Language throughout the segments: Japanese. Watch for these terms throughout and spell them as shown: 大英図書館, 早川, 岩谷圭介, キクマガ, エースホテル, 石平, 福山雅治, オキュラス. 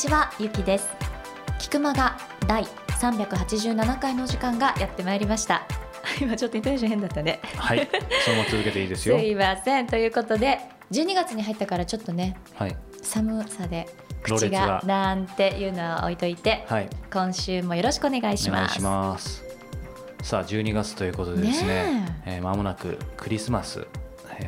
ちは、ゆきです。キクマガ第387回の時間がやってまいりました。今ちょっとイントネーション変だったね。はい、そのまま続けていいですよ。すいません。ということで12月に入ったからちょっとね、はい、寒さで口がなんていうのは置いといて、はい、今週もよろしくお願いします。お願いします。さあ12月ということでですね、まもなくクリスマス、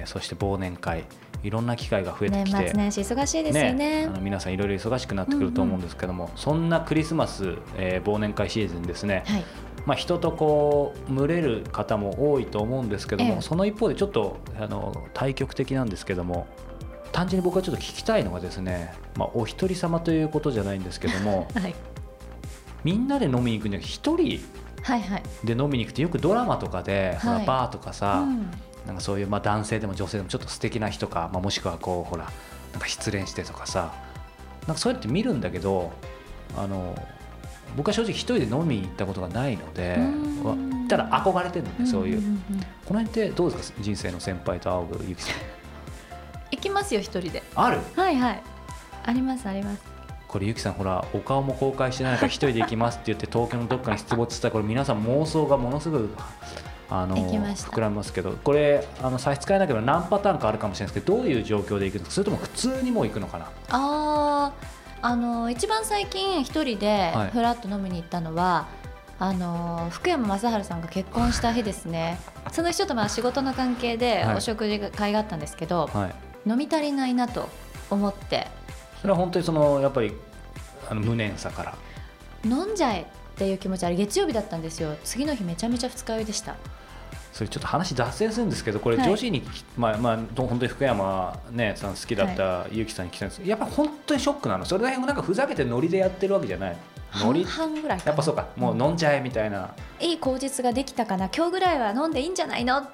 そして忘年会、いろんな機会が増えてきて、年末年始忙しいですよ ね、皆さんいろいろ忙しくなってくると思うんですけども、そんなクリスマス、忘年会シーズンですね、はい、まあ、人とこう群れる方も多いと思うんですけども、その一方でちょっと対極的なんですけども、単純に僕はちょっと聞きたいのがですね、まあ、お一人様ということじゃないんですけども、はい、みんなで飲みに行くんじゃなくて一人で飲みに行くって、よくドラマとかで、はい、ほらバーとかさ、なんかそういう、まあ、男性でも女性でもちょっと素敵な人か、まあ、もしくはこうほらなんか失恋してとかさ、なんかそうやって見るんだけど、僕は正直一人で飲みに行ったことがないので、ただ憧れてるので、そういう、この辺ってどうですか、人生の先輩と仰ぐゆきさん。行きますよ一人で。ある？はいはい、ありますあります。これゆきさんほらお顔も公開してないから一人で行きますって言って東京のどっかに出没したら、これ皆さん妄想がものすごい膨らみますけど、これ差し支えなければ何パターンかあるかもしれないですけど、どういう状況で行くのか、それとも普通にもう行くのかな。一番最近一人でフラッと飲みに行ったのは、はい、福山雅治さんが結婚した日ですね。その日ちょっとまあ仕事の関係でお食事会があったんですけど、はい、飲み足りないなと思って。それは本当にそのやっぱり無念さから飲んじゃえっていう気持ち。あれ月曜日だったんですよ。次の日めちゃめちゃ二日酔いでした。それちょっと話脱線するんですけど、これ女子に、はい、本当に福山、ね、さん好きだったゆきさんに聞いたんですけど、やっぱ本当にショックなの。それだけなんかふざけてノリでやってるわけじゃない。ノリ半々ぐらいかな。やっぱそうか、もう飲んじゃえみたいな、いい口実ができたかな、今日ぐらいは飲んでいいんじゃないのっ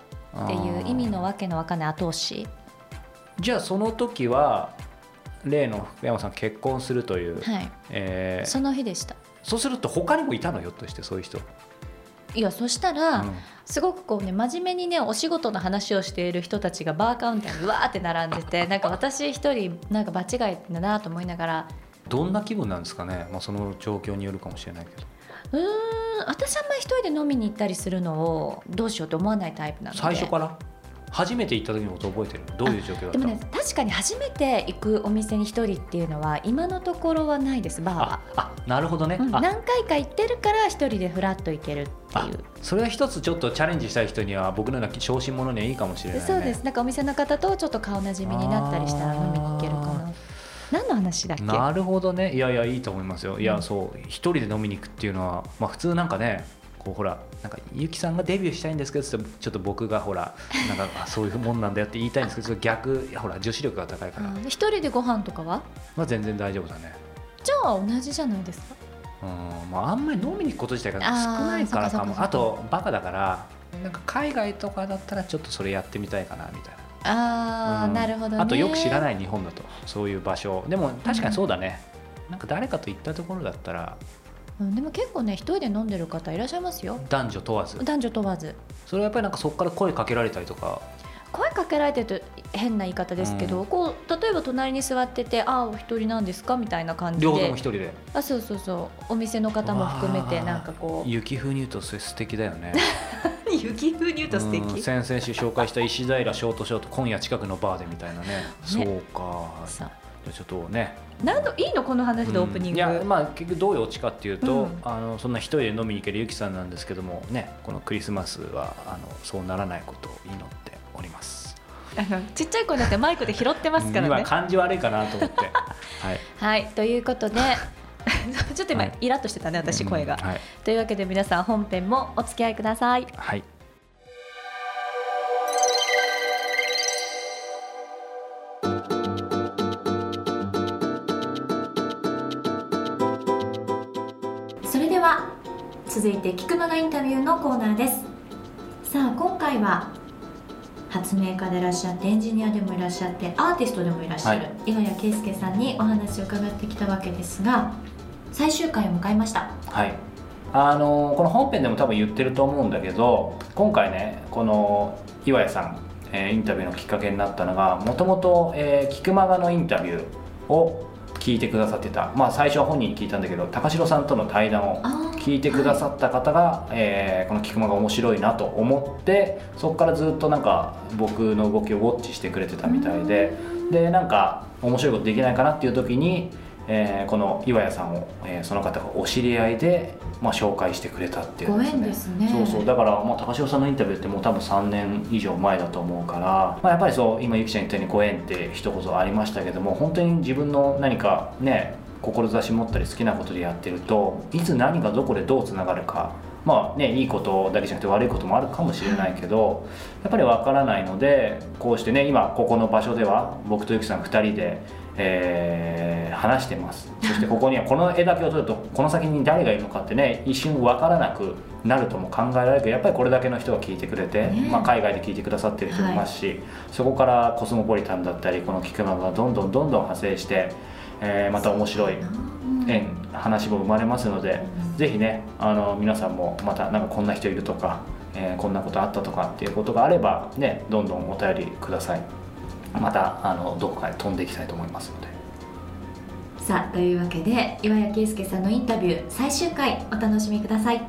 ていう意味のわけのわかんない後押し。じゃあその時は例の福山さん結婚するという、はい、その日でした。そうすると他にもいたのよとして、そういう人。いや、そしたら、すごくこうね、真面目にねお仕事の話をしている人たちがバーカウンターにうわーって並んでてなんか私一人なんか場違いだなと思いながら。どんな気分なんですかね、まあ、その状況によるかもしれないけど。私はあんまり一人で飲みに行ったりするのをどうしようと思わないタイプなので。最初から初めて行った時のこと覚えてる？どういう状況だったの？でもね、確かに初めて行くお店に一人っていうのは今のところはないです。バーは。あ、なるほどね、何回か行ってるから一人でフラッと行けるっていう。それは一つちょっとチャレンジしたい人には、僕のような小心者にはいいかもしれないね。そうです。なんかお店の方とちょっと顔なじみになったりしたら飲みに行けるかな。何の話だっけ？なるほどね。いやいや、いいと思いますよ。いや、そう一人で飲みに行くっていうのは、まあ、普通なんかね、こうほらなんかゆきさんがデビューしたいんですけどってちょっと僕がほらなんかそういうもんなんだよって言いたいんですけど、逆ほら女子力が高いから、一人でご飯とかは、まあ、全然大丈夫だね。じゃあ同じじゃないですか。まあ、あんまり飲みに行くこと自体が少ないからかも。あとバカだから、なんか海外とかだったらちょっとそれやってみたいかなみたいな。なるほどね。あとよく知らない日本だとそういう場所でも確かにそうだね、なんか誰かと行ったところだったら、でも結構ね一人で飲んでる方いらっしゃいますよ。男女問わず。男女問わず。それはやっぱりなんかそこから声かけられたりとか。声かけられてると変な言い方ですけど、こう例えば隣に座ってて、ああお一人なんですかみたいな感じで。両方も一人で。あ、そうそうそう。お店の方も含めて、なんかこう雪風に言うとそれ素敵だよね。雪風に言うと素敵。先々週紹介した石平ショートショート今夜近くのバーでみたいなね。そうか。ちょっとね、何度いいのこの話でオープニング。いや、まあ結局どういうオチかっていうと、そんな一人で飲みに行けるゆきさんなんですけどもね、このクリスマスはそうならないことを祈っております。ちっちゃい子になってマイクで拾ってますからね。今感じ悪いかなと思ってはい、はい、ということでちょっと今イラッとしてたね私、声が、はい、というわけで皆さん本編もお付き合いください。はい。続いてキクマガインタビューのコーナーです。さあ今回は発明家でいらっしゃって、エンジニアでもいらっしゃって、アーティストでもいらっしゃる、はい、岩谷圭介さんにお話を伺ってきたわけですが、最終回を迎えました。はい。この本編でも多分言ってると思うんだけど、今回ねこの岩谷さん、インタビューのきっかけになったのが、もともとキクマガのインタビューを聞いてくださってた、まあ、最初は本人に聞いたんだけど高城さんとの対談を聞いてくださった方が、はい、この「キクマ」が面白いなと思って、そこからずっとなんか僕の動きをウォッチしてくれてたみたいで、でなんか面白いことできないかなっていう時に、この岩谷さんを、その方がお知り合いで、まあ、紹介してくれたっていうですね。ご縁ですね。そうそう、だから、まあ、高城さんのインタビューってもう多分3年以上前だと思うから、まあ、やっぱりそう今ゆきちゃん言ったようにご縁って一言ありましたけども、本当に自分の何かね志持ったり好きなことでやってると、いつ何がどこでどうつながるか、まあね、いいことだけじゃなくて悪いこともあるかもしれないけど、やっぱり分からないので、こうしてね今ここの場所では僕とゆきさん2人で、話してます。そしてここにはこの絵だけを撮るとこの先に誰がいるのかってね一瞬分からなくなるとも考えられるけど、やっぱりこれだけの人が聞いてくれて、まあ、海外で聞いてくださってる人もいますし、はい、そこからコスモポリタンだったりこのキクマがどんどん派生して、また面白い話も生まれますので、ぜひね皆さんもまたなんかこんな人いるとか、こんなことあったとかっていうことがあればね、どんどんお便りください。またどこかへ飛んでいきたいと思いますので。さあというわけで岩谷圭介さんのインタビュー最終回お楽しみください。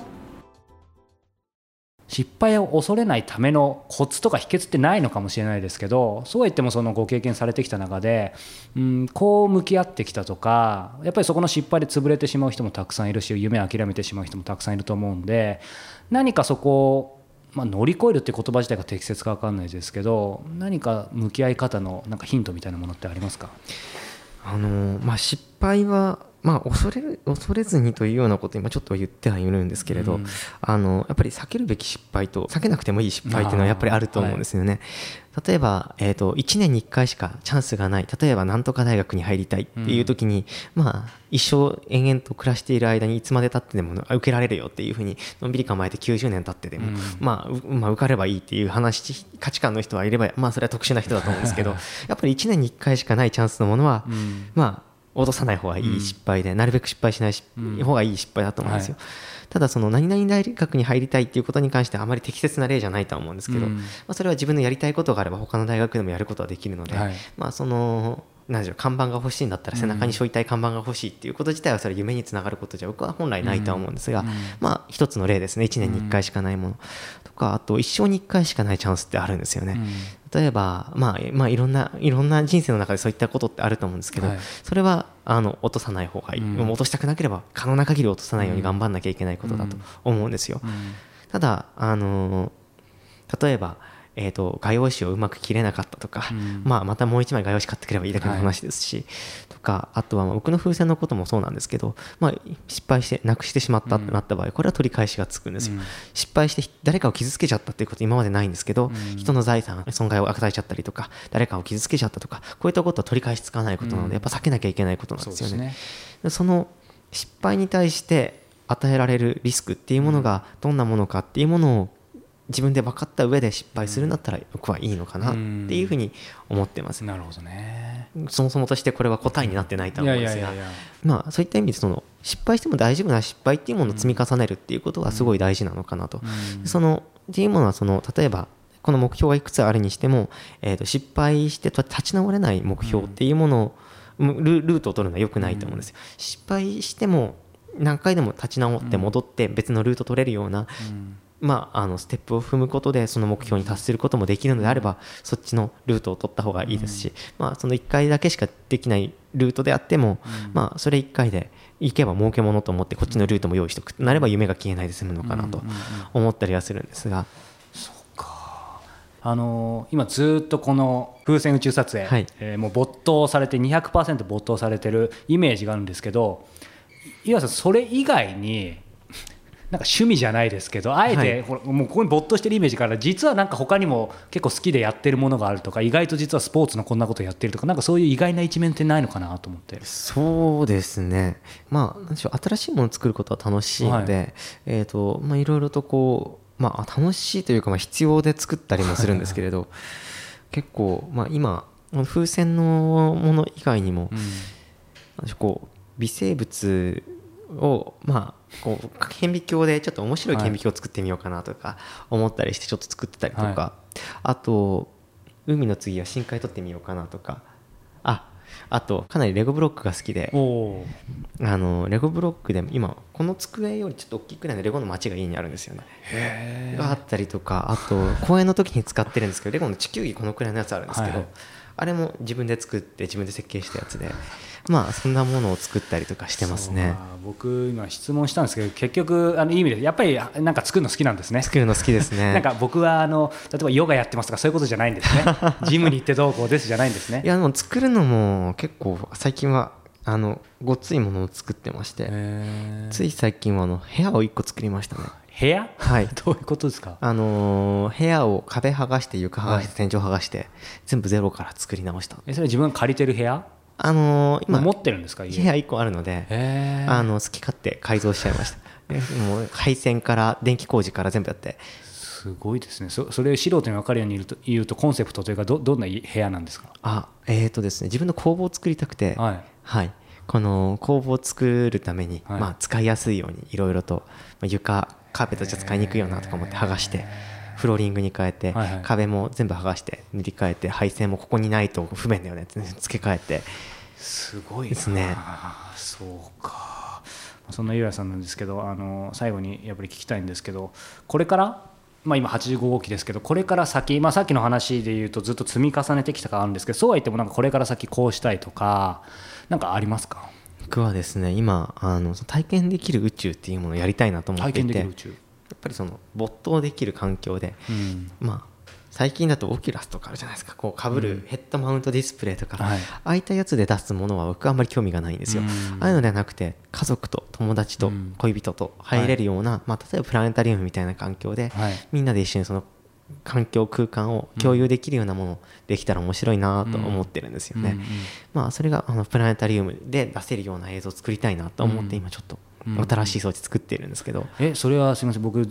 失敗を恐れないためのコツとか秘訣ってないのかもしれないですけど、そうは言ってもそのご経験されてきた中で、こう向き合ってきたとか、やっぱりそこの失敗で潰れてしまう人もたくさんいるし、夢を諦めてしまう人もたくさんいると思うんで、何かそこを、まあ、乗り越えるって言葉自体が適切か分かんないですけど、何か向き合い方のなんかヒントみたいなものってありますか？まあ、失敗は、まあ、恐れずにというようなことを今ちょっと言ってはいるんですけれど、やっぱり避けるべき失敗と避けなくてもいい失敗というのはやっぱりあると思うんですよね。はい、例えば、1年に1回しかチャンスがない、例えばなんとか大学に入りたいっていう時に、まあ、一生延々と暮らしている間にいつまでたってでも受けられるよっていうふうにのんびり構えて90年経ってでも、まあ、受かればいいっていう話価値観の人はいれば、まあ、それは特殊な人だと思うんですけどやっぱり1年に1回しかないチャンスのものは、まあ落とさない方がいい失敗で、なるべく失敗しない方がいい失敗だと思うんですよ。ただその何々大学に入りたいっていうことに関してはあまり適切な例じゃないとは思うんですけど、まあそれは自分のやりたいことがあれば他の大学でもやることはできるので、まあその何でしょう、看板が欲しいんだったら背中に背負いたい看板が欲しいっていうこと自体はそれは夢につながることじゃ僕は本来ないとは思うんですが、まあ一つの例ですね。1年に1回しかないものとか、あと一生に1回しかないチャンスってあるんですよね。例えば、まあ、いろんな人生の中でそういったことってあると思うんですけど、はい、それは落とさない方がいい、落としたくなければ可能な限り落とさないように頑張んなきゃいけないことだと思うんですよ。ただ例えば、画用紙をうまく切れなかったとか、まあ、またもう一枚画用紙買ってくればいいだけの話ですし、はい、とかあとはまあ僕の風船のこともそうなんですけど、まあ、失敗してなくしてしまったってなった場合、これは取り返しがつくんですよ。失敗して誰かを傷つけちゃったっていうこと今までないんですけど、人の財産損害を与えちゃったりとか誰かを傷つけちゃったとか、こういったことは取り返しつかないことなので、やっぱ避けなきゃいけないことなんですよね。そうですね。その失敗に対して与えられるリスクっていうものがどんなものかっていうものを自分で分かった上で失敗するんだったら僕はいいのかなっていうふうに思ってます。なるほどね。そもそもとしてこれは答えになってないと思うんですが、まあそういった意味でその失敗しても大丈夫な失敗っていうものを積み重ねるっていうことがすごい大事なのかなと。そのっていうものはその例えばこの目標がいくつあるにしても、失敗して立ち直れない目標っていうものをルートを取るのは良くないと思うんですよ。失敗しても何回でも立ち直って戻って別のルート取れるような、まあ、ステップを踏むことでその目標に達することもできるのであればそっちのルートを取った方がいいですし、まあ、その1回だけしかできないルートであっても、まあ、それ1回で行けば儲けものと思ってこっちのルートも用意しておくとなれば夢が消えないで済むのかなと思ったりはするんですが、今ずっとこの風船宇宙撮影、はい、もう没頭されて 200% 没頭されてるイメージがあるんですけど、岩さんそれ以外になんか趣味じゃないですけどあえてほらもうここに没頭してるイメージから実はなんか他にも結構好きでやってるものがあるとか、意外と実はスポーツのこんなことやってるとか、なんかそういう意外な一面ってないのかなと思って。そうですね、まあ、新しいものを作ることは楽しいので、はい、まあ、いろいろとこう、まあ、楽しいというか、まあ、必要で作ったりもするんですけれど結構、まあ、今風船のもの以外にも、こう微生物をまあこう顕微鏡でちょっと面白い顕微鏡を作ってみようかなとか思ったりしてちょっと作ってたりとか、あと海の次は深海撮ってみようかなとか、ああとかなりレゴブロックが好きで、おレゴブロックでも今この机よりちょっと大きくないのレゴの街が家にあるんですよね。へがあったりとか、あと公演の時に使ってるんですけどレゴの地球儀このくらいのやつあるんですけど、はいはい、あれも自分で作って自分で設計したやつで、まあそんなものを作ったりとかしてますね。僕今質問したんですけど結局いい意味でやっぱりなんか作るの好きなんですね。作るの好きですねなんか僕は例えばヨガやってますとかそういうことじゃないんですねジムに行ってどうこうですじゃないんですねいやでも作るのも結構最近はごっついものを作ってまして、つい最近は部屋を1個作りましたね。部屋、はい、どういうことですか？部屋を壁剥がして床剥がして天井剥がして全部ゼロから作り直した。それ自分借りてる部屋？今持ってるんですか？部屋1個あるので好き勝手改造しちゃいましたもう配線から電気工事から全部やって。すごいですね。 それ素人に分かるように言うとコンセプトというか どんな部屋なんですか？ですね、自分の工房を作りたくて、はいはい、この工房を作るために、はい、まあ、使いやすいようにいろいろと、まあ、床カーペットじゃ使いにくいよなとか思って剥がしてフローリングに変えて、はいはい、壁も全部剥がして塗り替えて配線もここにないと不便だよねって付け替えて。すごいですね。そうか。そんなゆうやさんなんですけど最後にやっぱり聞きたいんですけどこれから、まあ、今85号機ですけどこれから先、まあ、さっきの話でいうとずっと積み重ねてきたかあるんですけどそうは言ってもなんかこれから先こうしたいとかなんかありますか？僕はですね今体験できる宇宙っていうものをやりたいなと思っていて、やっぱりその没頭できる環境で、うん、まあ最近だとオキュラスとかあるじゃないですか、こう被るヘッドマウントディスプレイとか、うん、はい、ああいったやつで出すものは僕はあんまり興味がないんですよ、うん、ああいうのではなくて家族と友達と恋人と入れるような、うん、はい、まあ、例えばプラネタリウムみたいな環境で、はい、みんなで一緒にその環境空間を共有できるようなものできたら面白いなと思ってるんですよね、うんうんうん、まあ、それがプラネタリウムで出せるような映像を作りたいなと思って今ちょっと新しい装置作ってるんですけど、うんうん、それはすみません僕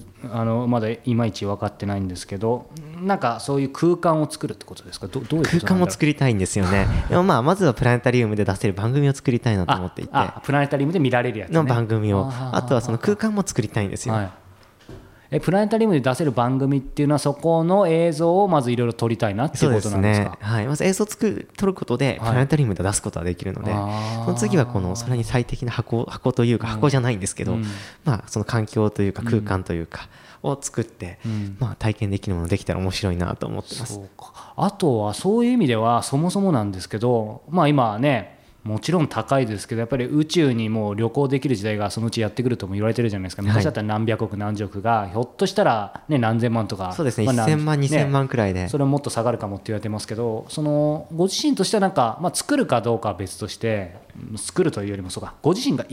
まだいまいち分かってないんですけどなんかそういう空間を作るってことですか？どういう空間も作りたいんですよねでも、まあ、まずはプラネタリウムで出せる番組を作りたいなと思っていて、プラネタリウムで見られるやつ、ね、の番組を、あとはその空間も作りたいんですよ、はい、プラネタリウムで出せる番組っていうのはそこの映像をまずいろいろ撮りたいなっていうことなんですか？そうですね、はい、まず映像を撮ることでプラネタリウムで出すことはできるので、はい、その次はそれに最適な箱というか箱じゃないんですけど、うん、まあ、その環境というか空間というかを作って、うん、まあ、体験できるものできたら面白いなと思ってます。そうか。あとはそういう意味ではそもそもなんですけど、まあ、今はねもちろん高いですけどやっぱり宇宙にもう旅行できる時代がそのうちやってくるとも言われてるじゃないですか。昔だったら何百億何十億がひょっとしたら、ね、何千万とか、そうですね、まあ、1000万2000万くらいで、ね、それはもっと下がるかもって言われてますけど、そのご自身としてはなんか、まあ、作るかどうかは別として作るというよりもそうかご自身が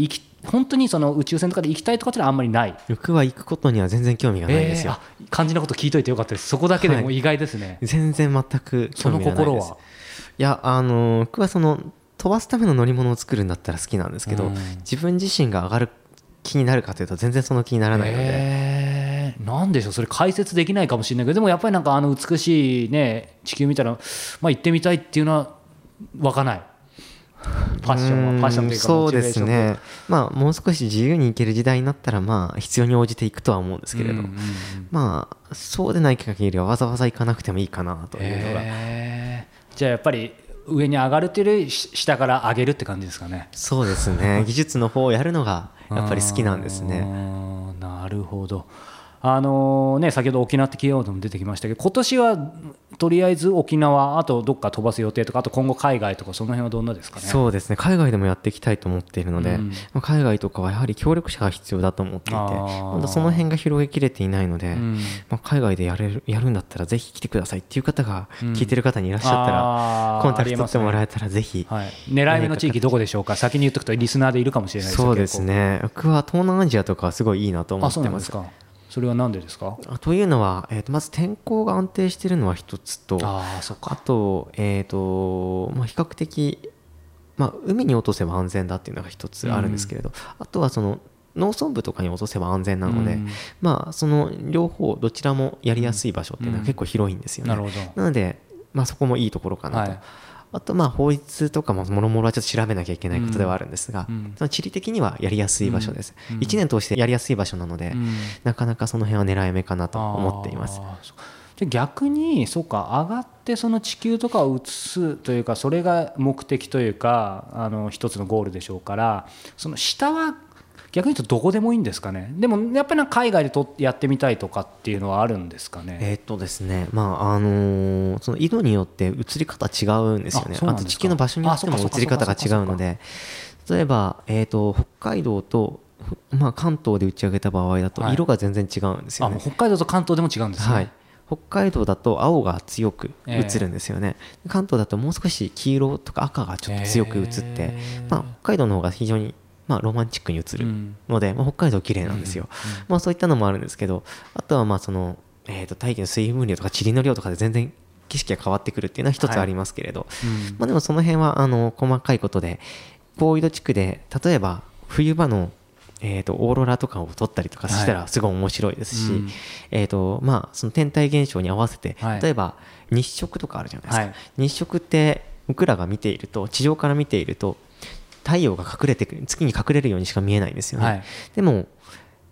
本当にその宇宙船とかで行きたいとかってのはあんまりない。僕は行くことには全然興味がないんですよ、肝心なこと聞いといてよかったです。そこだけでも意外ですね、はい、全然全く興味がないです。その心は？いや僕は飛ばすための乗り物を作るんだったら好きなんですけど、うん、自分自身が上がる気になるかというと全然その気にならないので、なんでしょうそれ解説できないかもしれないけどでもやっぱりなんか美しい、ね、地球見たら、まあ、行ってみたいっていうのは湧かない。ファッションというかモチベーション、そうですね、まあ、もう少し自由に行ける時代になったら、まあ、必要に応じていくとは思うんですけれど、うんうんうん、まあ、そうでない限りはわざわざ行かなくてもいいかなというのが、じゃあやっぱり上に上がるというより下から上げるって感じですかね。そうですね技術の方をやるのがやっぱり好きなんですね。なるほど。ね、先ほど沖縄ってキーワードも出てきましたけど今年はとりあえず沖縄あとどっか飛ばす予定とかあと今後海外とかその辺はどんなですかね？そうですね海外でもやっていきたいと思っているので、うん、海外とかはやはり協力者が必要だと思っていてまだその辺が広げきれていないので、うん、まあ、海外でやるんだったらぜひ来てくださいっていう方が聞いてる方にいらっしゃったら、うん、コンタクト取ってもらえたらぜひ、はい、狙い目の地域どこでしょうか？先に言っとくとリスナーでいるかもしれないですけど。そうですね僕は東南アジアとかすごいいいなと思ってます。それは何でですか？というのは、まず天候が安定しているのは一つと、あと、まあ、比較的、まあ、海に落とせば安全だっていうのが一つあるんですけれど、うん、あとはその農村部とかに落とせば安全なので、うん、まあ、その両方どちらもやりやすい場所っていうのは結構広いんですよね、うんうん、なので、まあ、そこもいいところかなと、はい、あとまあ法律とかももろもろはちょっと調べなきゃいけないことではあるんですが、うん、その地理的にはやりやすい場所です、うん、1年通してやりやすい場所なので、うん、なかなかその辺は狙い目かなと思っています。じゃ逆にそうか、上がってその地球とかを移すというか、それが目的というか一つのゴールでしょうから、その下は逆に言うとどこでもいいんですかね。でもやっぱりなんか海外でやってみたいとかっていうのはあるんですかね。ですね、まあその緯度によって移り方違うんですよね。あと地球の場所によっても移り方が違うので、例えば、北海道と、まあ、関東で打ち上げた場合だと色が全然違うんですよね。北海道と関東でも違うんですね。北海道だと青が強く映るんですよね、関東だともう少し黄色とか赤がちょっと強く映って、まあ、北海道の方が非常にまあ、ロマンチックに映るので、まあ、北海道綺麗なんですよ、まあ、そういったのもあるんですけど、あとはまあその、大気の水分量とか塵の量とかで全然景色が変わってくるっていうのは一つありますけれど、まあ、でもその辺は細かいことで、高緯度地区で例えば冬場のオーロラとかを撮ったりとかしたらすごい面白いですし、まあその天体現象に合わせて、例えば日食とかあるじゃないですか、日食って僕らが見ていると、地上から見ていると太陽が隠れて月に隠れるようにしか見えないんですよね、でも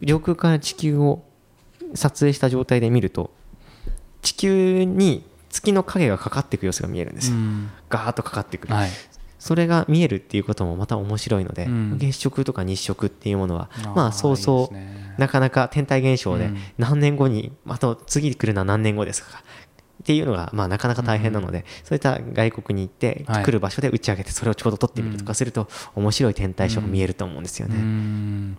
上空から地球を撮影した状態で見ると、地球に月の影がかかっていく様子が見えるんですよ、ガーッとかかってくる、それが見えるっていうこともまた面白いので、月食とか日食っていうものはまあそうそうなかなか天体現象で何年後に、あと次来るのは何年後ですかっていうのがまあなかなか大変なので、そういった外国に行って来る場所で打ち上げてそれをちょうど撮ってみるとかすると面白い天体ショーが見えると思うんですよね。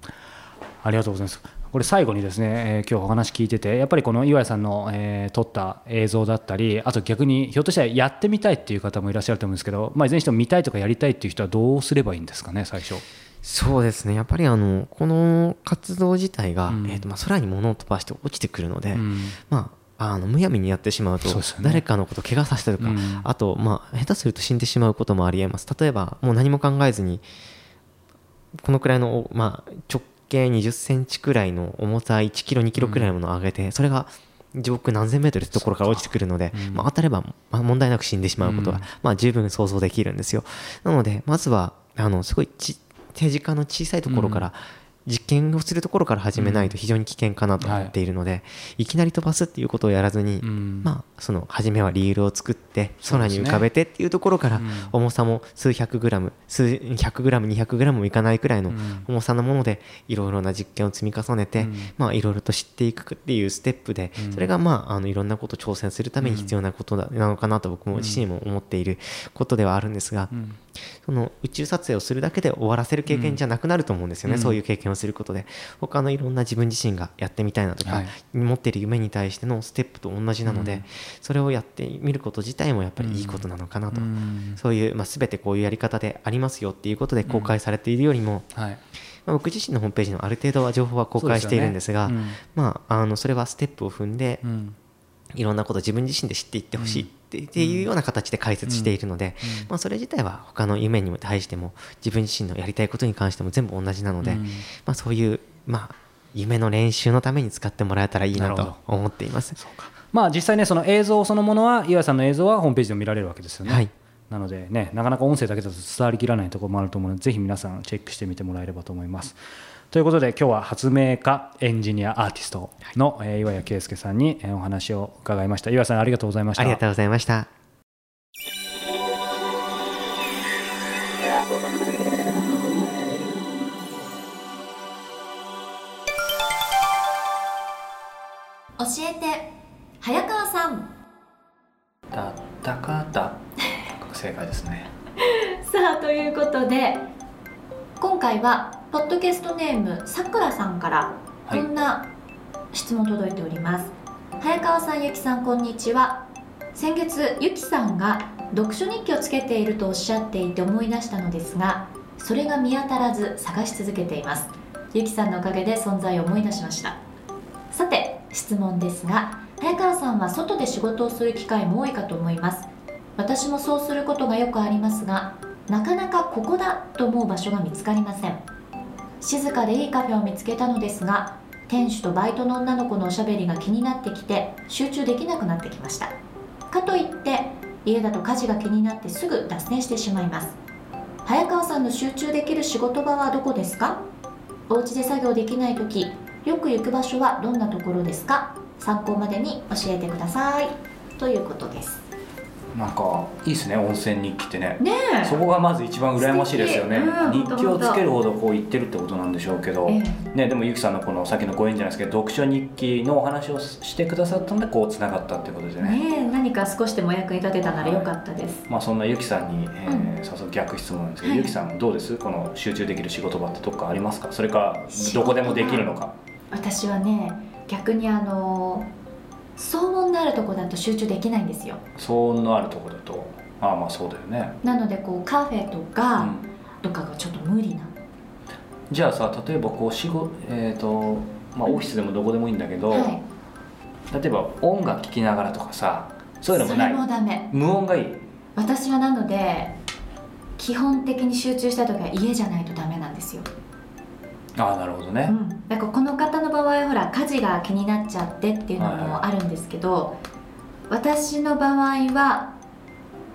ありがとうございます。これ最後にですね、今日お話聞いてて、やっぱりこの岩谷さんの、撮った映像だったり、あと逆にひょっとしたらやってみたいっていう方もいらっしゃると思うんですけど、まあ、いずれにしても見たいとかやりたいっていう人はどうすればいいんですかね、最初。そうですね、やっぱりこの活動自体が、まあ空に物を飛ばして落ちてくるので、まあむやみにやってしまうと誰かのことを怪我させたとか、あとまあ下手すると死んでしまうこともありえます。例えばもう何も考えずにこのくらいの、まあ、直径20センチくらいの重さ1キロ2キロくらいのものを上げて、それが上空何千メートルってところから落ちてくるので、まあ、当たれば問題なく死んでしまうことはまあ十分想像できるんですよ。なのでまずはすごい手近の小さいところから、実験をするところから始めないと非常に危険かなと思っているので、いきなり飛ばすっていうことをやらずに、まあその初めはリールを作って空に浮かべてっていうところから、重さも数百グラム数百グラム200グラムもいかないくらいの重さのものでいろいろな実験を積み重ねて、まあいろいろと知っていくっていうステップで、それがまあいろんなことを挑戦するために必要なことなのかなと僕も自身も思っていることではあるんですが、その宇宙撮影をするだけで終わらせる経験じゃなくなると思うんですよね。そういう経験をすることで他のいろんな自分自身がやってみたいなとか、持っている夢に対してのステップと同じなので、それをやってみること自体もやっぱりいいことなのかなと、そういう、まあ、全てこういうやり方でありますよっていうことで公開されているよりも、僕自身のホームページのある程度は情報は公開しているんですが、まあ、それはステップを踏んで、いろんなことを自分自身で知っていってほしいっていうような形で解説しているので、まあそれ自体は他の夢に対しても自分自身のやりたいことに関しても全部同じなので、まあそういうまあ夢の練習のために使ってもらえたらいいなと思っています。そうか、まあ、実際ね、その映像そのものは、岩谷さんの映像はホームページでも見られるわけですよね、なのでね、なかなか音声だけだと伝わりきらないところもあると思うので、ぜひ皆さんチェックしてみてもらえればと思います。ということで今日は発明家、エンジニア、アーティストの岩谷啓介さんにお話を伺いました。岩谷さん、ありがとうございました。ありがとうございました。教えて早川さん。だったかだ正解ですね。さあ、ということで今回はポッドキャストネームさくらさんからこんな質問届いております、早川さん、ゆきさん、こんにちは。先月ゆきさんが読書日記をつけているとおっしゃっていて思い出したのですが、それが見当たらず探し続けています。ゆきさんのおかげで存在を思い出しました。さて質問ですが、早川さんは外で仕事をする機会も多いかと思います。私もそうすることがよくありますが、なかなかここだと思う場所が見つかりません。静かでいいカフェを見つけたのですが、店主とバイトの女の子のおしゃべりが気になってきて集中できなくなってきました。かといって家だと家事が気になってすぐ脱線してしまいます。早川さんの集中できる仕事場はどこですか？お家で作業できないとき、よく行く場所はどんなところですか？参考までに教えてくださいということです。なんかいいですね、温泉日記ってね。そこがまず一番羨ましいですよね。日記をつけるほどこう言ってるってことなんでしょうけど、ね、でもゆきさんのこのさっきのご縁じゃないですけど、読書日記のお話をしてくださったのでこうつながったってことですよね。何か少しでも役に立てたならよかったです。はい、まあ、そんなゆきさんに、早速逆質問なんですけど、はい、ゆきさんどうです？この集中できる仕事場ってどっかありますか？それからどこでもできるのか。私はね、逆に騒音のあるとこだと集中できないんですよ。騒音のあるとこだと、まあそうだよね。なのでこうカフェとかとかがちょっと無理な。じゃあさ、例えばこうオフィスでもどこでもいいんだけど、はい、例えば音楽聴きながらとかさ、そういうのもない。それもダメ。無音がいい。私はなので基本的に集中した時は家じゃないとダメなんですよ。なるほどね。なんかこの方の場合、ほら家事が気になっちゃってっていうのもあるんですけど、私の場合は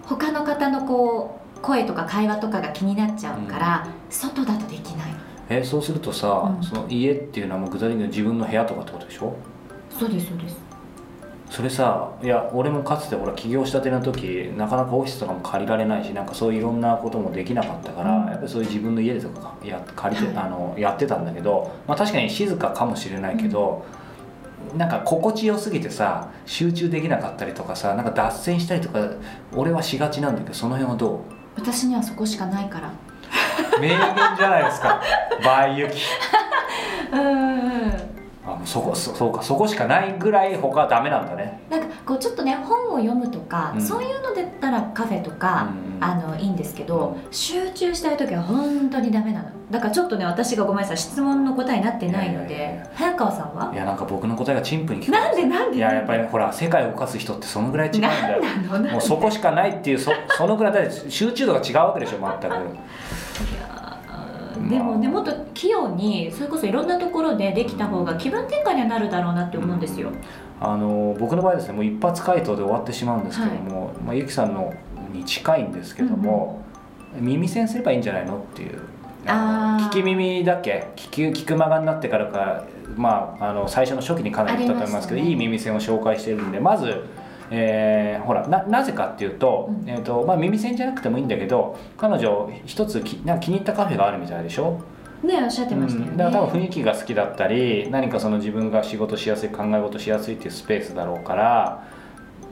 他の方のこう声とか会話とかが気になっちゃうから、外だとできない。そうするとさ、その家っていうのはもう具体的に自分の部屋とかってことでしょ？そうですそうです。それさ、いや俺もかつてほら起業したての時、なかなかオフィスとかも借りられないし、なんかそういういろんなこともできなかったから、やっぱりそういう自分の家でとか借りてやってたんだけど、まあ確かに静かかもしれないけど、なんか心地よすぎてさ集中できなかったりとかさ、なんか脱線したりとか俺はしがちなんだけど、その辺はどう？私にはそこしかないから。名言じゃないですか。バイユキ。そこしかないぐらい他はダメなんだね。なんかこうちょっとね、本を読むとか、そういうのだったらカフェとか、いいんですけど、集中したい時は本当にダメなの。だからちょっとね、私がごめんなさい、質問の答えになってないので。早川さんは？いや、なんか僕の答えがチンプに聞こえます。なんでいや、やっぱりほら世界を動かす人ってそのぐらい違うんだよ。もうそこしかないっていう、そのぐらいだって集中度が違うわけでしょ、全く。でもね、もっと器用にそれこそいろんなところでできた方が気分転換にはなるだろうなって思うんですよ。僕の場合ですね、もう一発回答で終わってしまうんですけども、まあ、ゆきさんのに近いんですけども、耳栓すればいいんじゃないのっていう。聞き耳だっけ、聞く間がになってからか、最初の初期にかなり言ったと思いますけど、いい耳栓を紹介してるんで、まずほら なぜかっていうと、耳栓じゃなくてもいいんだけど、彼女一つなんか気に入ったカフェがあるみたいでしょ。ね、おっしゃってましたよね。だから多分雰囲気が好きだったり、何かその自分が仕事しやすい、考え事しやすいっていうスペースだろうから、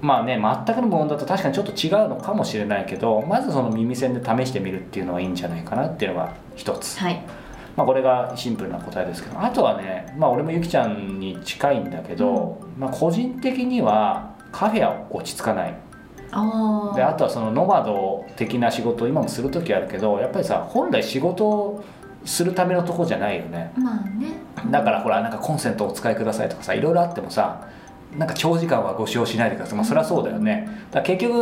まあね、全くの無音だと確かにちょっと違うのかもしれないけど、まずその耳栓で試してみるっていうのはいいんじゃないかなっていうのが一つ。はい、これがシンプルな答えですけど、あとはね、俺もゆきちゃんに近いんだけど、個人的にはカフェは落ち着かない。で、あとはそのノマド的な仕事を今もする時あるけど、やっぱりさ、本来仕事をするためのとこじゃないよね。まあね。だからほら、なんかコンセントをお使いくださいとかさ、いろいろあってもさ、なんか長時間はご使用しないでください。それはそうだよね。だから結局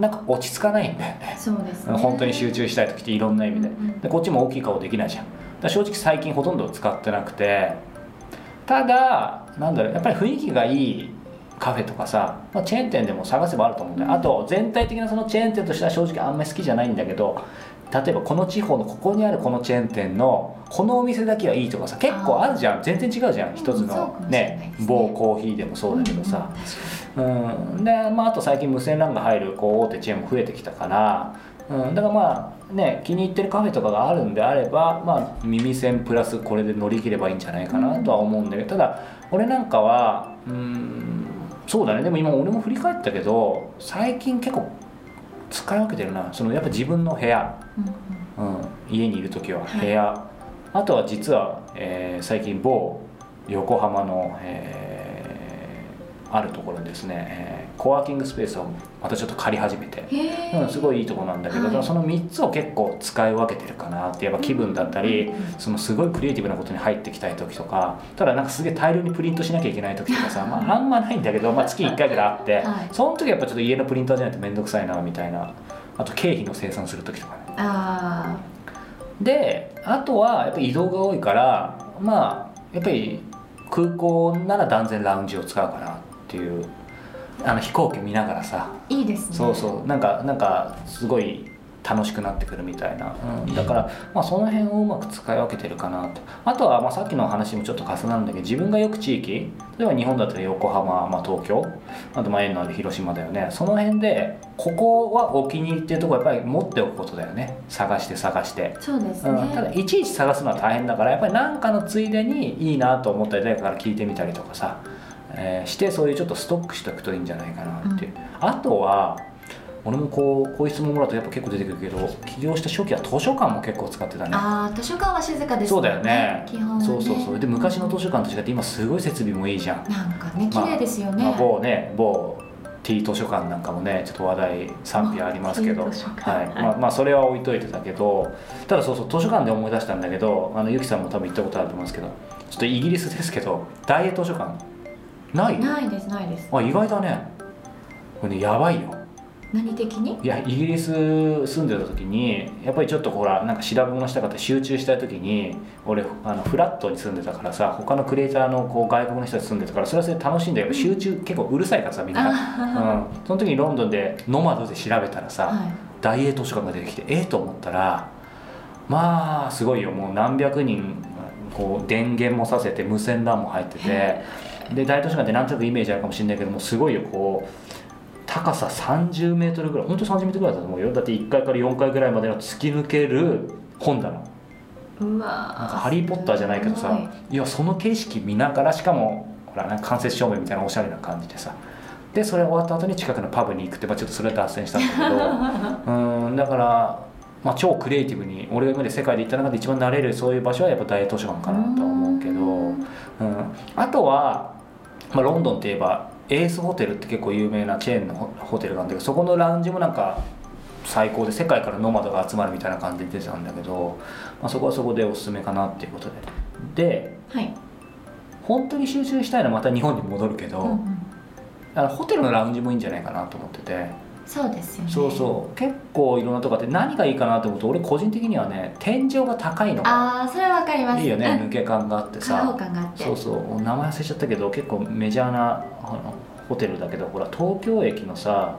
なんか落ち着かないんだよね。そうですね。本当に集中したい時っていろんな意味で。で、こっちも大きい顔できないじゃん。だから正直最近ほとんど使ってなくて、ただなんだろう、やっぱり雰囲気がいいカフェとかさ、チェーン店でも探せばあると思うんだよ。あと全体的なそのチェーン店としては正直あんまり好きじゃないんだけど、例えばこの地方のここにあるこのチェーン店のこのお店だけはいいとかさ、結構あるじゃん。全然違うじゃん、一つのね、某コーヒーでもそうだけどさ。で、あと最近無線LANが入るこう大手チェーンも増えてきたから、だから気に入ってるカフェとかがあるんであれば、耳栓プラスこれで乗り切ればいいんじゃないかなとは思うんだけど、ただ俺なんかはそうだね。でも今俺も振り返ったけど、最近結構使い分けてるな。そのやっぱ自分の部屋、家にいる時は部屋、あとは実は、最近某横浜の、あるところですね、コワーキングスペースをまたちょっと借り始めて、すごいいいとこなんだけど、その3つを結構使い分けてるかなって。やっぱ気分だったり、そのすごいクリエイティブなことに入ってきたい時とか、ただなんかすげえ大量にプリントしなきゃいけない時とかさ、あんまないんだけど、月1回ぐらいあって、その時やっぱちょっと家のプリンターじゃないと面倒くさいなみたいな。あと経費の精算する時とかね。で、あとはやっぱり移動が多いから、やっぱり空港なら断然ラウンジを使うかなっていう。飛行機見ながらさ、いいですね。そうそう、なんかすごい楽しくなってくるみたいな、うん、だから、まあ、その辺をうまく使い分けてるかなと。あとは、まあ、さっきの話もちょっと重なるんだけど、自分がよく地域、例えば日本だったら横浜、まあ、東京、あと縁のある広島だよね。その辺でここはお気に入りっていうところをやっぱり持っておくことだよね。探して。そうですね、ただいちいち探すのは大変だから、やっぱり何かのついでにいいなと思ったり誰かから聞いてみたりとかさ、してそういうちょっとストックしておくといいんじゃないかなっていう、うん、あとは俺もこういう質問もらうとやっぱ結構出てくるけど、起業した初期は図書館も結構使ってたね。ああ、図書館は静かですね。そうだよね、基本ね。そうで昔の図書館と違って今すごい設備もいいじゃん。なんかね、綺麗ですよね。まあ、某 T 図書館なんかもね、ちょっと話題賛否ありますけど、まあそれは置いといてたけど、ただそう図書館で思い出したんだけど、ゆきさんも多分行ったことあると思うんですけど、ちょっとイギリスですけど、大英図書館ないです。あ、意外だね。これね、やばいよ。何的に？いや、イギリス住んでた時にやっぱりちょっとほら、なんか調べ物したかった、集中したい時に、俺フラットに住んでたからさ、他のクリエイターの外国の人たち住んでたから、それはそれで楽しんで、やっぱ集中、結構うるさいからさ、みんな、うん、その時にロンドンでノマドで調べたらさ、はい、大英図書館が出てきて、と思ったら、まあすごいよ。もう何百人電源もさせて、無線LANも入ってて、で大図書館ってなんとなくイメージあるかもしれないけども、すごいよ。高さ30メートルぐらい、本当30メートルぐらいだと思うよ。だって1階から4階ぐらいまでの突き抜ける本棚。うわ、なんかハリー・ポッターじゃないけどさ、いや、その景色見ながら、しかもほら、間接照明みたいなおしゃれな感じでさ、でそれ終わった後に近くのパブに行くって、まあ、ちょっとそれは脱線したんだけどだから、まあ、超クリエイティブに、俺が今まで世界で行った中で一番慣れるそういう場所はやっぱ大英図書館かなとは思うけど、あとは、まあ、ロンドンといえばエースホテルって結構有名なチェーンのホテルなんだけど、そこのラウンジもなんか最高で、世界からノマドが集まるみたいな感じで出てたんだけど、まあ、そこはそこでおすすめかなっていうことで、はい、本当に集中したいのはまた日本に戻るけど、ホテルのラウンジもいいんじゃないかなと思ってて。そうですよね。そう結構いろんなとこで何がいいかなと思うと、俺個人的にはね、天井が高いのが。ああ、それはわかります。いいよね、抜け感があってさ、開放感があって。名前忘れちゃったけど、結構メジャーなホテルだけど、ほら東京駅のさ、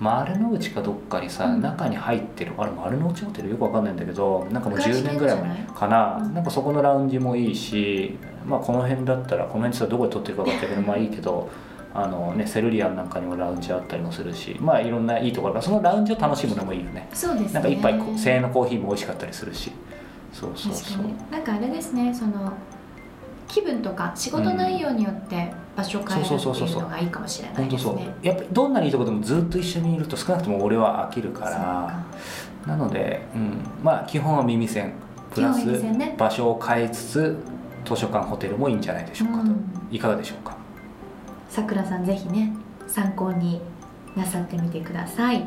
丸の内かどっかにさ、中に入ってる、あれ丸の内ホテルよくわかんないんだけど、なんかもう10年ぐらい前かな、なんかそこのラウンジもいいし、まあこの辺だったら、この辺さ、どこで撮ってるか分かったけど、まあいいけど。セルリアンなんかにもラウンジあったりもするし、まあいろんないいところが、そのラウンジを楽しむのもいいよね。そうですね。なんか一杯1000円のコーヒーも美味しかったりするし、そう。なんかあれですね、その気分とか仕事内容によって場所変えるっていうのがいいかもしれないですね。やっぱりどんなにいいとこでもずっと一緒にいると少なくとも俺は飽きるから、なので、まあ基本は耳栓プラス場所を変えつつ図書館ホテルもいいんじゃないでしょうかと。いかがでしょうか。さくらさん、ぜひね、参考になさってみてください。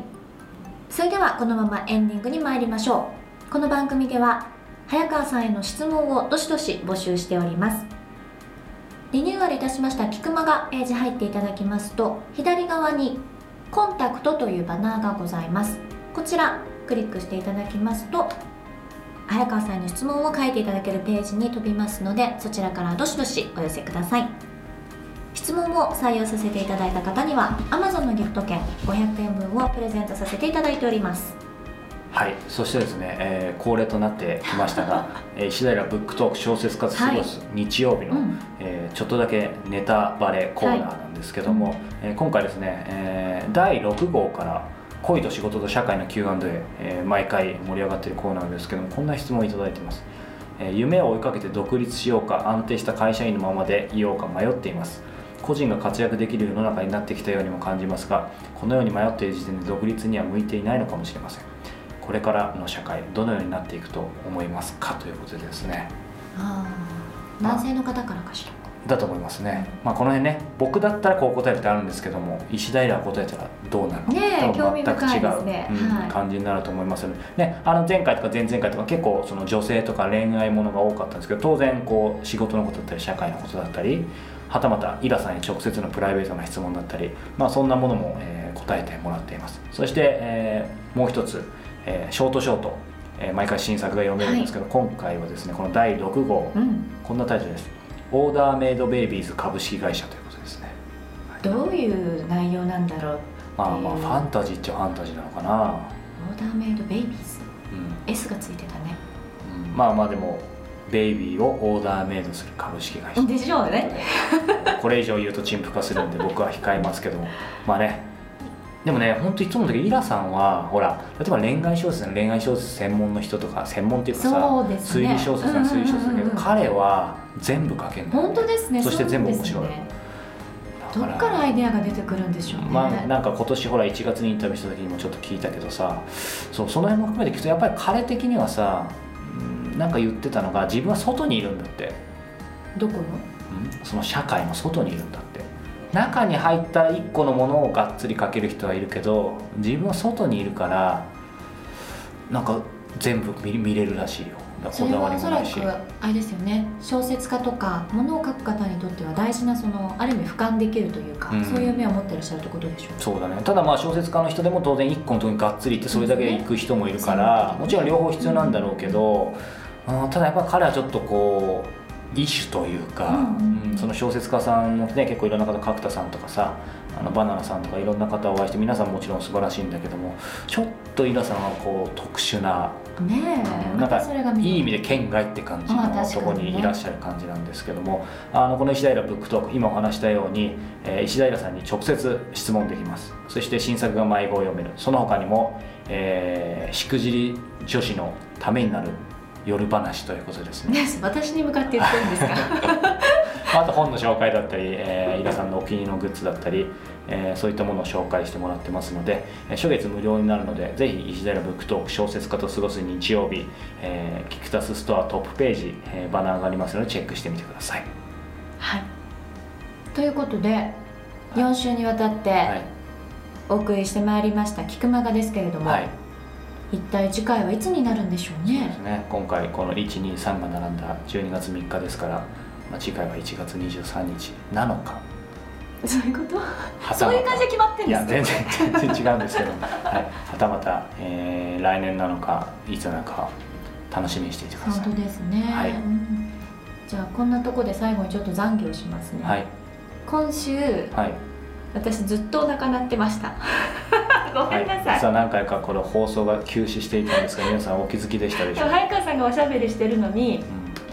それではこのままエンディングに参りましょう。この番組では早川さんへの質問をどしどし募集しております。リニューアルいたしましたキクマガページ入っていただきますと、左側にコンタクトというバナーがございます。こちらクリックしていただきますと、早川さんへの質問を書いていただけるページに飛びますので、そちらからどしどしお寄せください。質問を採用させていただいた方には Amazon のギフト券500円分をプレゼントさせていただいております。はい、そしてですね、恒例となってきましたが石平ブックトーク小説家と過ごす日曜日の、ちょっとだけネタバレコーナーなんですけども、今回ですね、第6号から恋と仕事と社会の Q&A、毎回盛り上がっているコーナーですけども、こんな質問をいただいてます。夢を追いかけて独立しようか、安定した会社員のままでいようか迷っています。個人が活躍できる世の中になってきたようにも感じますが、このように迷っている時点で独立には向いていないのかもしれません。これからの社会、どのようになっていくと思いますか、ということでですね。男性の方からかしら。だと思いますね。まあこの辺ね、僕だったらこう答えるってあるんですけども、石平は答えたらどうなるのか、全く違う感じになると思いますので、ね、前回とか前々回とか結構その女性とか恋愛ものが多かったんですけど、当然仕事のことだったり社会のことだったり、はたまたイラさんに直接のプライベートな質問だったり、まあ、そんなものも、答えてもらっています。そして、もう一つ、ショート、毎回新作が読めるんですけど、今回はですね、この第6号、こんなタイトルです。オーダーメイドベイビーズ株式会社ということですね。どういう内容なんだろうっていう、まあファンタジーっちゃファンタジーなのかな。オーダーメイドベイビーズ、うん、S がついてたね、うん、まあまあでもベイビーをオーダーメイドする株式会社でしょうねこれ以上言うと陳腐化するんで僕は控えますけどまあね、でもね、本当いつもの時イラさんはほら、例えば恋愛小説の恋愛小説専門の人とか、専門っていうかさ、ね、推理小説の推理小説だけど、彼は全部書けるの。本当ですね。そして全部面白い。どっからアイデアが出てくるんでしょうね。まあなんか今年ほら1月にインタビューした時にもちょっと聞いたけどさ、その辺も含めて聞くとやっぱり彼的にはさ、なんか言ってたのが、自分は外にいるんだって。どこの？その社会の外にいるんだって。中に入った1個のものをがっつりかける人はいるけど、自分は外にいるからなんか全部見れるらしいよ。だからこだわりもないし、それはおそらくあれですよね、小説家とかものを書く方にとっては大事な、そのある意味俯瞰できるというか、うん、そういう目を持ってらっしゃるってことでしょう。そうだね。ただまあ小説家の人でも当然1個のとこにがっつりいってそれだけでいく人もいるから、もちろん両方必要なんだろうけど、ただやっぱ彼はちょっとこう異種というか、その小説家さんのね、結構いろんな方、角田さんとかさ、バナナさんとかいろんな方をお会いして、皆さんもちろん素晴らしいんだけども、ちょっとイラさんはこう特殊な、ねえ、なんかいい意味で県外って感じのとこにいらっしゃる感じなんですけども、この石平ブックトーク、今お話したように、石平さんに直接質問できます。そして新作が毎号読める、その他にも、しくじり女子のためになる夜話ということですね。私に向かって言ってるんですかあと本の紹介だったり、イラさんのお気に入りのグッズだったり、そういったものを紹介してもらってますので、初月無料になるので、ぜひ石平ブックトーク小説家と過ごす日曜日、キクタスストアトップページ、バナーがありますのでチェックしてみてください。はい、ということで4週にわたってお送りしてまいりました「キクマガ」ですけれども、はい、一体次回はいつになるんでしょうね。そうですね、今回この123が並んだ12月3日ですから、まあ、次回は1月23日なのか。そういうことそういう感じで決まってるんですか。いや全然違うんですけど、はい、はたまた、来年なのかいつなのか楽しみにしていてください。本当ですね、はい、うん、じゃあこんなとこで最後にちょっと懺悔をしますね、はい、今週、はい、私ずっとお腹鳴ってましたごめんなさい。実は何回かこの放送が休止していたんですが、皆さんお気づきでしたでしょうか。早川さんがおしゃべりしてるのに、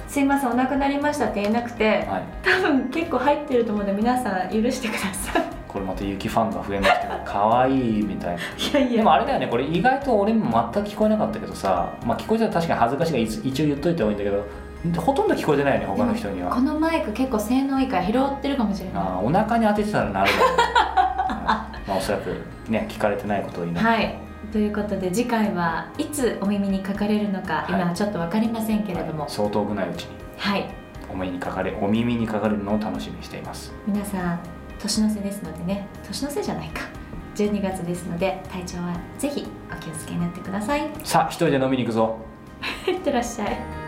すいませんお亡くなりましたって言えなくて、多分結構入ってると思うので皆さん許してください。これまた雪ファンが増えましたけど、可愛いみたいな。でもあれだよね、これ意外と俺も全く聞こえなかったけどさ、まあ聞こえたら確かに恥ずかしいが一応言っといた方がいいんだけど、ほとんど聞こえてないよね、他の人には。このマイク結構性能いいから拾ってるかもしれない。お腹に当ててたらなるよまあおそらくね、聞かれてないことを祈って、はい、ということで次回はいつお耳にかかれるのか、はい、今はちょっと分かりませんけれども、はい、相当ぐないうちに、はい、お耳にかかれるのを楽しみにしています。皆さん年の瀬ですのでね、年の瀬じゃないか、12月ですので体調はぜひお気をつけになってください。さあ一人で飲みに行くぞいってらっしゃい。